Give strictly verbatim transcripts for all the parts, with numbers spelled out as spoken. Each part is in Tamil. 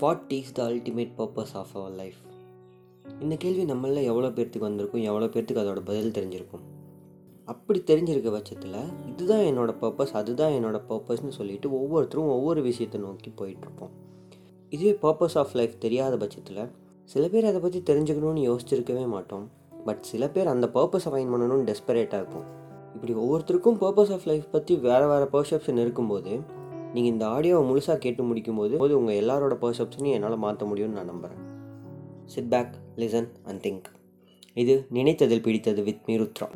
What is the ultimate purpose of our life? இந்த கேள்வி நம்மள எவ்வளோ பேர்த்துக்கு வந்திருக்கும், எவ்வளோ பேர்த்துக்கு அதோட பதில் தெரிஞ்சிருக்கும். அப்படி தெரிஞ்சிருக்க பட்சத்தில் இதுதான் என்னோடய பர்பஸ், அதுதான் என்னோடய பர்பஸ்ன்னு சொல்லிட்டு ஒவ்வொருத்தரும் ஒவ்வொரு விஷயத்தை நோக்கி போயிட்டுருப்போம். இதுவே பர்பஸ் ஆஃப் லைஃப் தெரியாத பட்சத்தில் சில பேர் அதை பற்றி தெரிஞ்சுக்கணும்னு யோசிச்சிருக்கவே மாட்டோம். பட் சில பேர் அந்த பர்பஸை ஃபைண்ட் பண்ணணும்னு டெஸ்பரேட்டாக இருக்கும். இப்படி ஒவ்வொருத்தருக்கும் பர்பஸ் ஆஃப் லைஃப் பற்றி வேறு வேறு பர்செப்ஷன் இருக்கும்போது நீங்கள் இந்த ஆடியோவை முழுசாக கேட்டு முடிக்கும்போது போது உங்கள் எல்லாரோட பர்செப்ஷனையும் என்னால் மாற்ற முடியும்னு நான் நம்புகிறேன். Sit back, listen and think. இது நினைத்ததில் பிடித்தது வித் மீ ருத்ரா.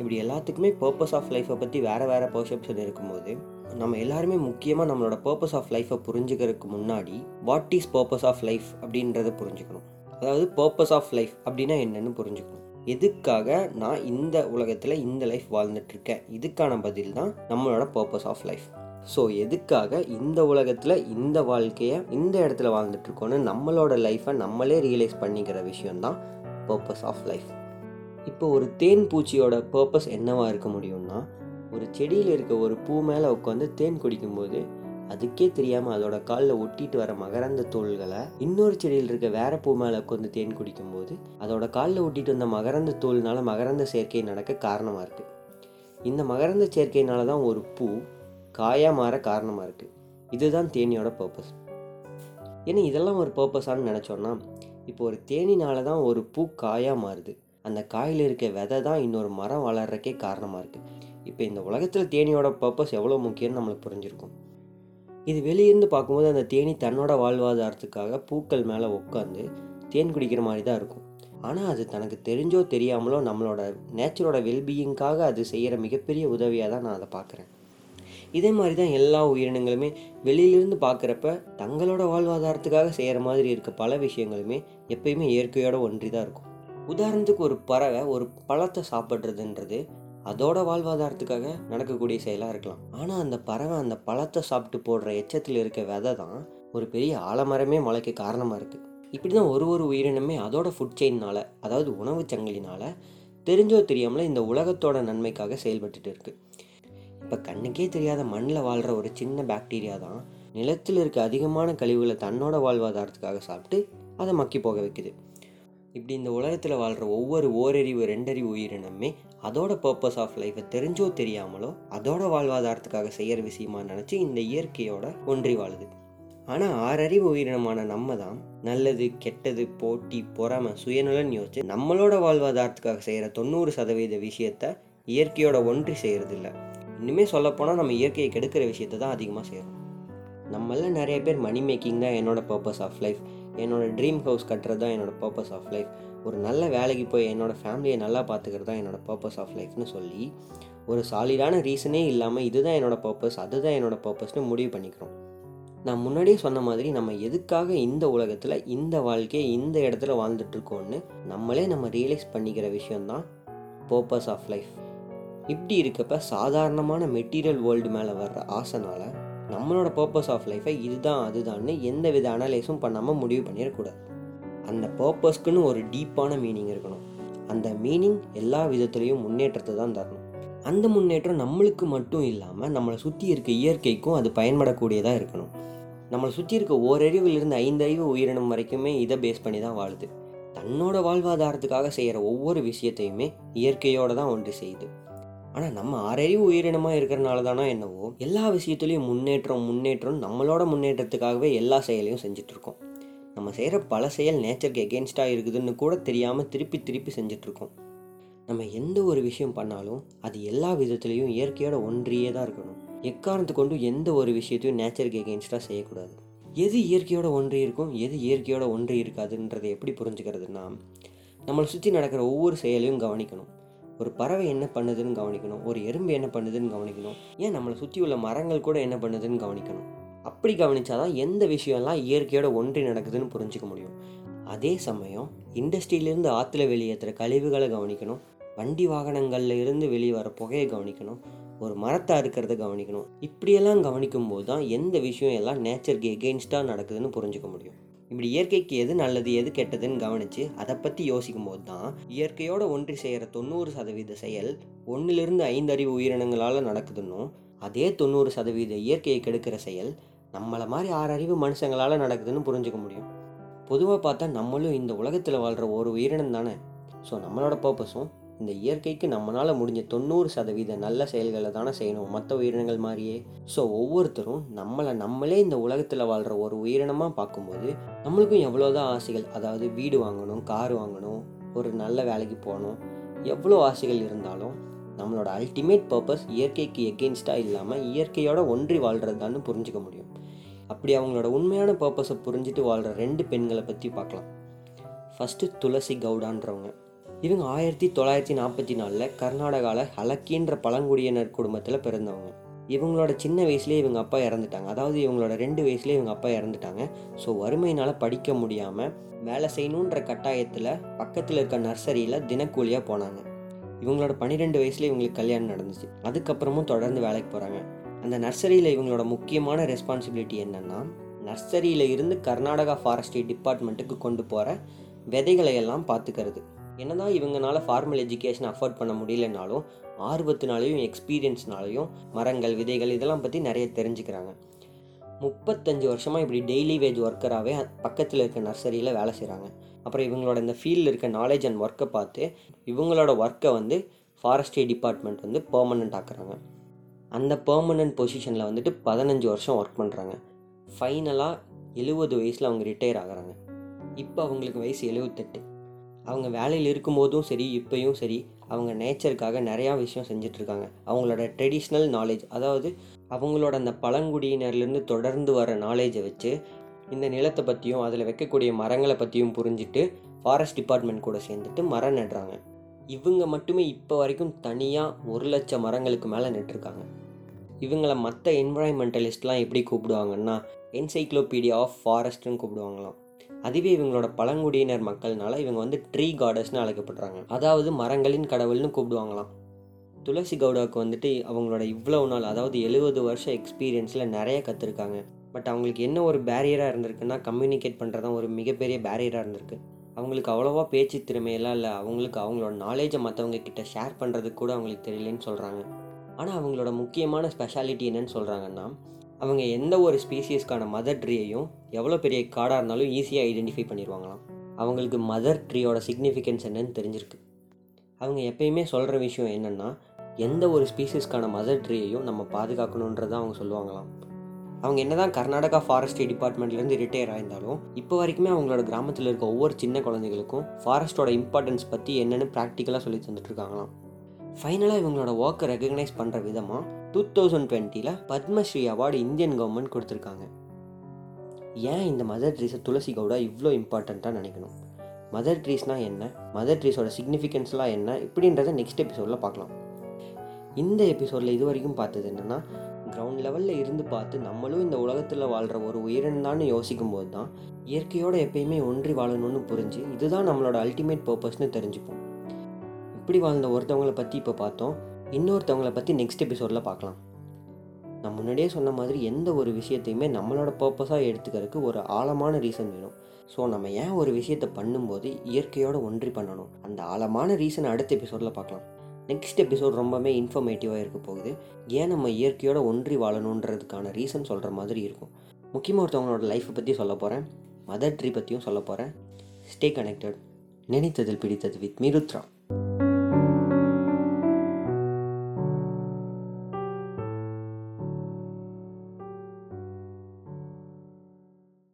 இப்படி எல்லாத்துக்குமே பர்பஸ் ஆஃப் லைஃப்பை பற்றி வேறு வேறு பர்செப்ஷன் இருக்கும்போது நம்ம எல்லாருமே முக்கியமாக நம்மளோட பர்பஸ் ஆஃப் லைஃப்பை புரிஞ்சுக்கிறதுக்கு முன்னாடி what is purpose of life அப்படின்றத புரிஞ்சுக்கணும். அதாவது பர்பஸ் ஆஃப் லைஃப் அப்படின்னா என்னென்னு புரிஞ்சுக்கணும். எதுக்காக நான் இந்த உலகத்தில் இந்த லைஃப் வாழ்ந்துட்டுருக்கேன், இதுக்கான பதில் தான் நம்மளோட பர்பஸ் ஆஃப் லைஃப். ஸோ எதுக்காக இந்த உலகத்தில் இந்த வாழ்க்கையை இந்த இடத்துல வாழ்ந்துட்டுருக்கோன்னு நம்மளோட லைஃப்பை நம்மளே ரியலைஸ் பண்ணிக்கிற விஷயந்தான் பர்பஸ் ஆஃப் லைஃப். இப்போ ஒரு தேன் பூச்சியோட பர்பஸ் என்னவாக இருக்க முடியும்னா, ஒரு செடியில் இருக்க ஒரு பூ மேலே உட்காந்து தேன் குடிக்கும்போது அதுக்கே தெரியாமல் அதோட காலில் ஒட்டிட்டு வர மகரந்த தோள்களை இன்னொரு செடியில் இருக்க வேற பூ மேலே உட்காந்து தேன் குடிக்கும்போது அதோட காலில் ஒட்டிட்டு வந்த மகரந்த தோல்னால மகரந்த சேர்க்கை நடக்க காரணமாக இருக்குது. இந்த மகரந்த சேர்க்கையினால தான் ஒரு பூ காயாக மாற காரணமாக இருக்குது. இதுதான் தேனியோட பர்பஸ். ஏன்னா இதெல்லாம் ஒரு பர்பஸான்னு நினச்சோன்னா, இப்போ ஒரு தேனினால தான் ஒரு பூ காயாக மாறுது, அந்த காயில் இருக்க விதை தான் இன்னொரு மரம் வளர்றக்கே காரணமாக இருக்குது. இப்போ இந்த உலகத்தில் தேனியோட பர்பஸ் எவ்வளோ முக்கியம்னு நம்மளுக்கு புரிஞ்சிருக்கும். இது வெளியிருந்து பார்க்கும்போது அந்த தேனி தன்னோட வாழ்வாதாரத்துக்காக பூக்கள் மேலே உட்காந்து தேன் குடிக்கிற மாதிரி தான் இருக்கும். ஆனால் அது தனக்கு தெரிஞ்சோ தெரியாமலோ நம்மளோட நேச்சரோட வெல்பீயிங்காக அது செய்கிற மிகப்பெரிய உதவியாக தான் நான் அதை பார்க்குறேன். இதே மாதிரி தான் எல்லா உயிரினங்களுமே வெளியிலிருந்து பார்க்குறப்ப தங்களோட வாழ்வாதாரத்துக்காக செய்கிற மாதிரி இருக்க பல விஷயங்களுமே எப்பயுமே இயற்கையோட ஒன்றி தான் இருக்கும். உதாரணத்துக்கு ஒரு பறவை ஒரு பழத்தை சாப்பிட்றதுன்றது அதோட வாழ்வாதாரத்துக்காக நடக்கக்கூடிய செயலாக இருக்கலாம். ஆனால் அந்த பறவை அந்த பழத்தை சாப்பிட்டு போடுற எச்சத்தில் இருக்க விதை தான் ஒரு பெரிய ஆலமரமே முளைக்க காரணமாக இருக்குது. இப்படி தான் ஒரு ஒரு உயிரினமே அதோட ஃபுட் செயின்னால், அதாவது உணவு சங்கிலினால், தெரிஞ்சோ தெரியாமலே இந்த உலகத்தோட நன்மைக்காக செயல்பட்டுட்டு இருக்குது. இப்போ கண்ணுக்கே தெரியாத மண்ணில் வாழ்கிற ஒரு சின்ன பாக்டீரியா தான் நிலத்தில் இருக்க அதிகமான கழிவுகளை தன்னோட வாழ்வாதாரத்துக்காக சாப்பிட்டு அதை மக்கி போக வைக்குது. இப்படி இந்த உலகத்தில் வாழ்கிற ஒவ்வொரு ஓரறிவு ரெண்டறிவு உயிரினமே அதோட பர்பஸ் ஆஃப் லைஃப்பை தெரிஞ்சோ தெரியாமலோ அதோட வாழ்வாதாரத்துக்காக செய்கிற விஷயமா நினச்சி இந்த இயற்கையோட ஒன்றி வாழுது. ஆனால் ஆறறிவு உயிரினமான நம்ம தான் நல்லது கெட்டது போட்டி பொறாமை சுயநலன்னு யோசிச்சு நம்மளோட வாழ்வாதாரத்துக்காக செய்கிற தொண்ணூறு சதவீத விஷயத்தை இயற்கையோட ஒன்றி செய்கிறதில்ல. இனிமேல் சொல்லப்போனால் நம்ம இயற்கையை கெடுக்கிற விஷயத்தை தான் அதிகமாக செய்கிறோம். நம்மளாம் நிறைய பேர் மணி மேக்கிங் தான் என்னோடய பர்பஸ் ஆஃப் லைஃப், என்னோடய ட்ரீம் ஹவுஸ் கட்டுறது தான் என்னோடய பர்பஸ் ஆஃப் லைஃப், ஒரு நல்ல வேலைக்கு போய் என்னோடய ஃபேமிலியை நல்லா பார்த்துக்கிறது தான் என்னோடய பர்பஸ் ஆஃப் லைஃப்னு சொல்லி ஒரு சாலிடான ரீசனே இல்லாமல் இதுதான் என்னோடய பர்பஸ் அதுதான் என்னோடய பர்பஸ்னு முடிவு பண்ணிக்கிறோம். நான் முன்னாடியே சொன்ன மாதிரி நம்ம எதுக்காக இந்த உலகத்தில் இந்த வாழ்க்கையை இந்த இடத்துல வாழ்ந்துட்டுருக்கோன்னு நம்மளே நம்ம ரியலைஸ் பண்ணிக்கிற விஷயந்தான் பர்பஸ் ஆஃப் லைஃப். இப்படி இருக்கப்ப சாதாரணமான மெட்டீரியல் வேர்ல்டு மேலே வர்ற ஆசைனால் நம்மளோட பர்பஸ் ஆஃப் லைஃப்பை இதுதான் அதுதான்னு எந்த வித அனலைஸும் பண்ணாமல் முடிவு பண்ணிடக்கூடாது. அந்த பர்பஸ்க்குன்னு ஒரு டீப்பான மீனிங் இருக்கணும். அந்த மீனிங் எல்லா விதத்துலேயும் முன்னேற்றத்தை தான் தரணும். அந்த முன்னேற்றம் நம்மளுக்கு மட்டும் இல்லாமல் நம்மளை சுற்றி இருக்க இயற்கைக்கும் அது பயன்படக்கூடியதாக இருக்கணும். நம்மளை சுற்றி இருக்க ஓரறிவிலிருந்து ஐந்தறிவு உயிரினம் வரைக்குமே இதை பேஸ் பண்ணி தான் வாழுது. தன்னோட வாழ்வாதாரத்துக்காக செய்கிற ஒவ்வொரு விஷயத்தையுமே இயற்கையோடு தான் ஒன்று செய்யுது. ஆனால் நம்ம ஆறறிவு உயிரினமாக இருக்கிறனால தானோ என்னவோ எல்லா விஷயத்துலேயும் முன்னேற்றம் முன்னேற்றம் நம்மளோட முன்னேற்றத்துக்காகவே எல்லா செயலையும் செஞ்சிட்ருக்கோம். நம்ம செய்கிற பல செயல் நேச்சருக்கு எகெயின்ஸ்டாக இருக்குதுன்னு கூட தெரியாமல் திருப்பி திருப்பி செஞ்சிட்ருக்கோம். நம்ம எந்த ஒரு விஷயம் பண்ணாலும் அது எல்லா விதத்துலேயும் இயற்கையோட ஒன்றியே தான் இருக்கணும். எக்காரணத்து கொண்டு எந்த ஒரு விஷயத்தையும் நேச்சருக்கு எகெயின்ஸ்டாக செய்யக்கூடாது. எது இயற்கையோட ஒன்றி இருக்கும், எது இயற்கையோட ஒன்றி இருக்காதுன்றதை எப்படி புரிஞ்சுக்கிறதுனா, நம்மளை சுற்றி நடக்கிற ஒவ்வொரு செயலையும் கவனிக்கணும். ஒரு பறவை என்ன பண்ணுதுன்னு கவனிக்கணும், ஒரு எறும்பு என்ன பண்ணுதுன்னு கவனிக்கணும், ஏன் நம்மளை சுற்றி உள்ள மரங்கள் கூட என்ன பண்ணுதுன்னு கவனிக்கணும். அப்படி கவனித்தாதான் எந்த விஷயம்லாம் இயற்கையோட ஒன்றி நடக்குதுன்னு புரிஞ்சிக்க முடியும். அதே சமயம் இண்டஸ்ட்ரியிலேருந்து ஆற்றுல வெளியேற்றுற கழிவுகளை கவனிக்கணும், வண்டி வாகனங்களில் இருந்து வெளியே வர புகையை கவனிக்கணும், ஒரு மரத்தை அறுக்கிறத கவனிக்கணும். இப்படியெல்லாம் கவனிக்கும் போது தான் எந்த விஷயம் எல்லாம் நேச்சருக்கு எகெயின்ஸ்டாக நடக்குதுன்னு புரிஞ்சிக்க முடியும். இப்படி இயற்கைக்கு எது நல்லது எது கெட்டதுன்னு கவனித்து அதை பற்றி யோசிக்கும் போது தான் இயற்கையோட ஒன்றி செய்கிற தொண்ணூறு சதவீத செயல் ஒன்றிலிருந்து ஐந்து அறிவு உயிரினங்களால் நடக்குதுன்னும், அதே தொண்ணூறு சதவீத இயற்கையை கெடுக்கிற செயல் நம்மளை மாதிரி ஆறு அறிவு மனுஷங்களால் நடக்குதுன்னு புரிஞ்சுக்க முடியும். பொதுவாக பார்த்தா நம்மளும் இந்த உலகத்தில் வாழ்கிற ஒரு உயிரினம் தானே. ஸோ நம்மளோட பர்பஸும் இந்த இயற்கைக்கு நம்மளால் முடிஞ்ச தொண்ணூறு சதவீத நல்ல செயல்களை தானே செய்யணும், மற்ற உயிரினங்கள் மாதிரியே. ஸோ ஒவ்வொருத்தரும் நம்மளை நம்மளே இந்த உலகத்தில் வாழ்கிற ஒரு உயிரினமாக பார்க்கும்போது நம்மளுக்கும் எவ்வளோதான் ஆசைகள், அதாவது வீடு வாங்கணும், கார் வாங்கணும், ஒரு நல்ல வேலைக்கு போகணும், எவ்வளோ ஆசைகள் இருந்தாலும் நம்மளோட அல்டிமேட் பர்பஸ் இயற்கைக்கு எகெயின்ஸ்டாக இல்லாமல் இயற்கையோட ஒன்றி வாழ்கிறதான்னு புரிஞ்சுக்க முடியும். அப்படி அவங்களோட உண்மையான பர்பஸை புரிஞ்சுட்டு வாழ்கிற ரெண்டு பெண்களை பற்றி பார்க்கலாம். ஃபஸ்ட்டு துளசி கவுடான்றவங்க. இவங்க ஆயிரத்தி தொள்ளாயிரத்தி நாற்பத்தி நாலில் கர்நாடகாவில் ஹலக்கின்ற பழங்குடியினர் குடும்பத்தில் பிறந்தவங்க. இவங்களோட சின்ன வயசுலேயே இவங்க அப்பா இறந்துட்டாங்க, அதாவது இவங்களோட ரெண்டு வயசுலேயே இவங்க அப்பா இறந்துட்டாங்க. ஸோ வறுமையினால் படிக்க முடியாமல் வேலை செய்யணுன்ற கட்டாயத்தில் பக்கத்தில் இருக்க நர்சரியில் தினக்கூலியாக போனாங்க. இவங்களோட பன்னிரெண்டு வயசுல இவங்களுக்கு கல்யாணம் நடந்துச்சு. அதுக்கப்புறமும் தொடர்ந்து வேலைக்கு போகிறாங்க. அந்த நர்சரியில் இவங்களோட முக்கியமான ரெஸ்பான்சிபிலிட்டி என்னென்னா, நர்சரியில் இருந்து கர்நாடகா ஃபாரஸ்ட்ரி டிபார்ட்மெண்ட்டுக்கு கொண்டு போகிற விதைகளை எல்லாம் பார்த்துக்கிறது. என்னதான் இவங்களால ஃபார்மல் எஜுகேஷன் அஃபோர்ட் பண்ண முடியலனாலும் ஆர்வத்தினாலையும் எக்ஸ்பீரியன்ஸ்னாலையும் மரங்கள், விதைகள் இதெல்லாம் பற்றி நிறைய தெரிஞ்சுக்கிறாங்க. முப்பத்தஞ்சு வருஷமாக இப்படி டெய்லி வேஜ் ஒர்க்கராகவே பக்கத்தில் இருக்க நர்சரியில் வேலை செய்கிறாங்க. அப்புறம் இவங்களோட இந்த ஃபீல்டில் இருக்க நாலேஜ் அண்ட் ஒர்க்கை பார்த்து இவங்களோட ஒர்க்கை வந்து ஃபாரஸ்ட்ரி டிபார்ட்மெண்ட் வந்து பெர்மனெண்ட் ஆக்குறாங்க. அந்த பெர்மனெண்ட் பொசிஷனில் வந்துட்டு பதினஞ்சு வருஷம் ஒர்க் பண்ணுறாங்க. ஃபைனலாக எழுபது வயசில் அவங்க ரிட்டையர் ஆகுறாங்க. இப்போ அவங்களுக்கு வயசு எழுபத்தெட்டு. அவங்க வேலையில் இருக்கும்போதும் சரி இப்போயும் சரி அவங்க நேச்சருக்காக நிறையா விஷயம் செஞ்சிட்ருக்காங்க. அவங்களோட ட்ரெடிஷ்னல் நாலேஜ், அதாவது அவங்களோட அந்த பழங்குடியினர்லேருந்து தொடர்ந்து வர நாலேஜை வச்சு இந்த நிலத்தை பற்றியும் அதில் வைக்கக்கூடிய மரங்களை பற்றியும் புரிஞ்சுட்டு ஃபாரஸ்ட் டிபார்ட்மெண்ட் கூட சேர்ந்துட்டு மரம் நடுறாங்க. இவங்க மட்டுமே இப்போ வரைக்கும் தனியாக ஒரு லட்சம் மரங்களுக்கு மேலே நட்டுருக்காங்க. இவங்களை மற்ற என்விரான்மெண்டலிஸ்ட்லாம் எப்படி கூப்பிடுவாங்கன்னா, என்சைக்ளோபீடியா ஆஃப் ஃபாரஸ்ட்னு கூப்பிடுவாங்களாம். அதுவே இவங்களோட பழங்குடியினர் மக்கள்னால இவங்க வந்து ட்ரீ காடஸ்னு அழைக்கப்படுறாங்க, அதாவது மரங்களின் கடவுள்னு கூப்பிடுவாங்களாம். துளசி கவுடாவுக்கு வந்துட்டு அவங்களோட இவ்வளோ நாள், அதாவது எழுபது வருஷம் எக்ஸ்பீரியன்ஸில் நிறைய கற்றுருக்காங்க. பட் அவங்களுக்கு என்ன ஒரு பேரியராக இருந்திருக்குன்னா, கம்யூனிகேட் பண்ணுறதான் ஒரு மிகப்பெரிய பேரியராக இருந்திருக்கு. அவங்களுக்கு அவ்வளோவா பேச்சு திறமையெல்லாம் இல்லை. அவங்களுக்கு அவங்களோட நாலேஜை மற்றவங்க கிட்ட ஷேர் பண்ணுறதுக்கு கூட அவங்களுக்கு தெரியலன்னு சொல்கிறாங்க. ஆனால் அவங்களோட முக்கியமான ஸ்பெஷாலிட்டி என்னன்னு சொல்கிறாங்கன்னா, அவங்க எந்த ஒரு ஸ்பீசிஸ்க்கான மதர் ட்ரீயையும் எவ்வளோ பெரிய காடாக இருந்தாலும் ஈஸியாக ஐடென்டிஃபை பண்ணிடுவாங்களாம். அவங்களுக்கு மதர் ட்ரீயோட சிக்னிஃபிகன்ஸ் என்னன்னு தெரிஞ்சிருக்கு. அவங்க எப்பயுமே சொல்கிற விஷயம் என்னென்னா, எந்த ஒரு ஸ்பீசிஸ்க்கான மதர் ட்ரீயையும் நம்ம பாதுகாக்கணுன்றதான் அவங்க சொல்லுவாங்களாம். அவங்க என்ன தான் கர்நாடகா ஃபாரஸ்ட்ரி டிபார்ட்மெண்ட்லேருந்து ரிட்டையர் ஆயிருந்தாலும் இப்போ வரைக்குமே அவங்களோட கிராமத்தில் இருக்க ஒவ்வொரு சின்ன குழந்தைகளுக்கும் ஃபாரஸ்ட்டோட இம்பார்ட்டன்ஸ் பற்றி என்னென்னு ப்ராக்டிக்கலாக சொல்லி தந்துட்டுருக்காங்களாம். ஃபைனலாக இவங்களோட ஒர்க்கை ரெகக்னைஸ் பண்ணுற விதமாக டூ தௌசண்ட் டுவெண்ட்டியில் பத்மஸ்ரீ அவார்டு இந்தியன் கவர்மெண்ட் கொடுத்துருக்காங்க. ஏன் இந்த மதர் ட்ரீஸை துளசி கவுடா இவ்வளோ இம்பார்ட்டண்ட்டாக நினைக்கணும், மதர் ட்ரீஸ்னால் என்ன, மதர் ட்ரீஸோட சிக்னிஃபிகன்ஸ்லாம் என்ன இப்படின்றத நெக்ஸ்ட் எபிசோடில் பார்க்கலாம். இந்த எபிசோடில் இது வரைக்கும் பார்த்தது என்னென்னா, கிரவுண்ட் லெவலில் இருந்து பார்த்து நம்மளும் இந்த உலகத்தில் வாழ்கிற ஒரு உயிரினம்தான்னு யோசிக்கும் போது தான் இயற்கையோடு எப்பயுமே ஒன்றி வாழணும்னு புரிஞ்சு இதுதான் நம்மளோட அல்டிமேட் பர்பஸ்ன்னு தெரிஞ்சுப்போம். இப்படி வாழ்ந்த ஒருத்தவங்களை பற்றி இப்போ பார்த்தோம், இன்னொருத்தவங்களை பற்றி நெக்ஸ்ட் எபிசோடில் பார்க்கலாம். நான் முன்னாடியே சொன்ன மாதிரி எந்த ஒரு விஷயத்தையுமே நம்மளோட பர்பஸாக எடுத்துக்கிறதுக்கு ஒரு ஆழமான ரீசன் வேணும். ஸோ நம்ம ஏன் ஒரு விஷயத்தை பண்ணும்போது இயற்கையோடு ஒன்றி பண்ணணும், அந்த ஆழமான ரீசனை அடுத்த எபிசோடில் பார்க்கலாம். நெக்ஸ்ட் எபிசோட் ரொம்பவே இன்ஃபர்மேட்டிவாக இருக்க போகுது. ஏன் நம்ம இயற்கையோட ஒன்றி வாழணுன்றதுக்கான ரீசன் சொல்கிற மாதிரி இருக்கும். முக்கியமாக ஒருத்தவங்களோட லைஃப்பை பற்றி சொல்ல போகிறேன், மதர் ட்ரீ பற்றியும் சொல்ல போகிறேன். Stay connected. நினைத்ததில் பிடித்தது வித் மீருத்ரா.